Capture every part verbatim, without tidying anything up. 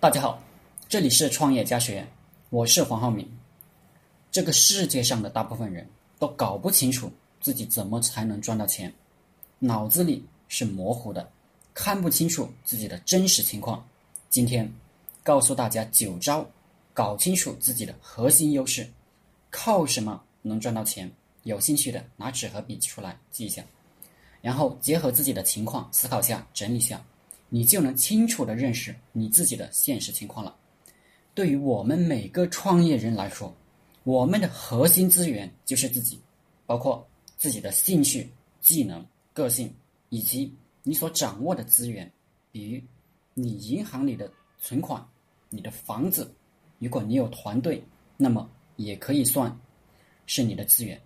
大家好，这里是创业家学院，我是黄浩明。这个世界上的大部分人都搞不清楚自己怎么才能赚到钱，脑子里是模糊的，看不清楚自己的真实情况。今天告诉大家九招，搞清楚自己的核心优势，靠什么能赚到钱？有兴趣的拿纸和笔出来记一下，然后结合自己的情况思考下，整理下，你就能清楚地认识你自己的现实情况了。对于我们每个创业人来说，我们的核心资源就是自己，包括自己的兴趣、技能、个性，以及你所掌握的资源，比如你银行里的存款、你的房子。如果你有团队，那么也可以算是你的资源。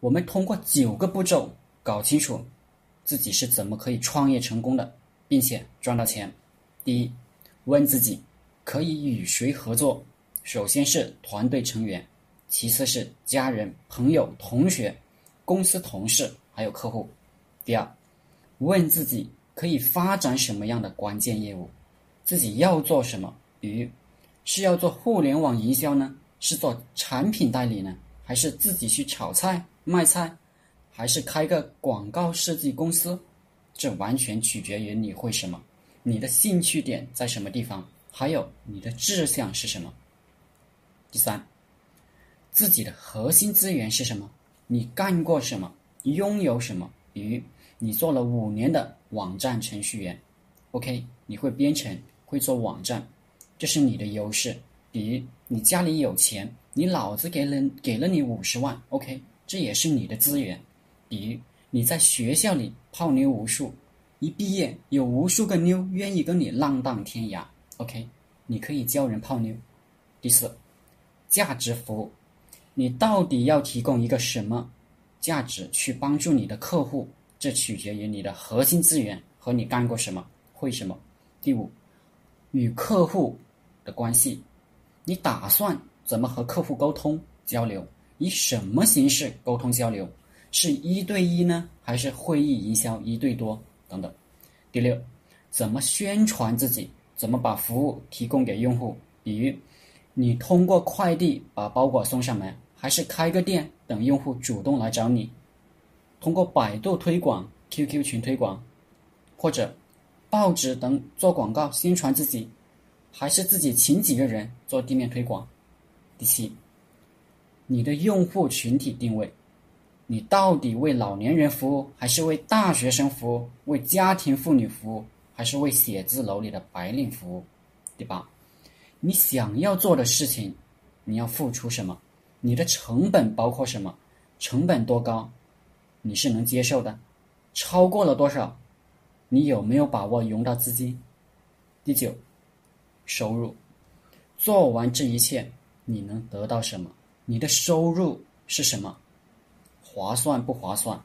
我们通过九个步骤搞清楚自己是怎么可以创业成功的，并且赚到钱。第一，问自己可以与谁合作？首先是团队成员，其次是家人、朋友、同学、公司同事，还有客户。第二，问自己可以发展什么样的关键业务？自己要做什么？比如，是要做互联网营销呢？是做产品代理呢？还是自己去炒菜、卖菜？还是开个广告设计公司？这完全取决于你会什么，你的兴趣点在什么地方，还有你的志向是什么。第三，自己的核心资源是什么？你干过什么？拥有什么？比如你做了五年的网站程序员 OK， 你会编程，会做网站，这是你的优势。比如你家里有钱，你老子给了给了你五十万 OK， 这也是你的资源。比如你在学校里泡妞无数，一毕业有无数个妞愿意跟你浪荡天涯 OK， 你可以教人泡妞。第四，价值服务，你到底要提供一个什么价值去帮助你的客户？这取决于你的核心资源和你干过什么，会什么。第五，与客户的关系，你打算怎么和客户沟通交流？以什么形式沟通交流？是一对一呢，还是会议营销一对多等等。第六，怎么宣传自己？怎么把服务提供给用户？比如你通过快递把包裹送上门，还是开个店等用户主动来找你？通过百度推广、Q Q 群推广，或者报纸等做广告宣传自己，还是自己请几个人做地面推广？第七，你的用户群体定位，你到底为老年人服务，还是为大学生服务？为家庭妇女服务，还是为写字楼里的白领服务？第八，你想要做的事情，你要付出什么？你的成本包括什么？成本多高？你是能接受的？超过了多少？你有没有把握融到资金？第九，收入，做完这一切，你能得到什么？你的收入是什么？划算不划算？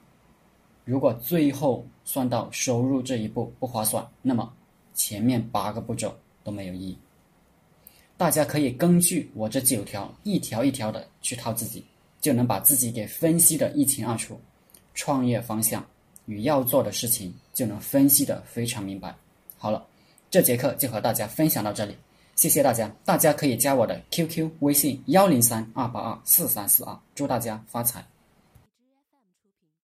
如果最后算到收入这一步不划算，那么前面八个步骤都没有意义。大家可以根据我这九条一条一条的去套自己，就能把自己给分析的一清二楚，创业方向与要做的事情就能分析的非常明白。好了，这节课就和大家分享到这里，谢谢大家。大家可以加我的 Q Q 微信一零三二八二四三四二，祝大家发财。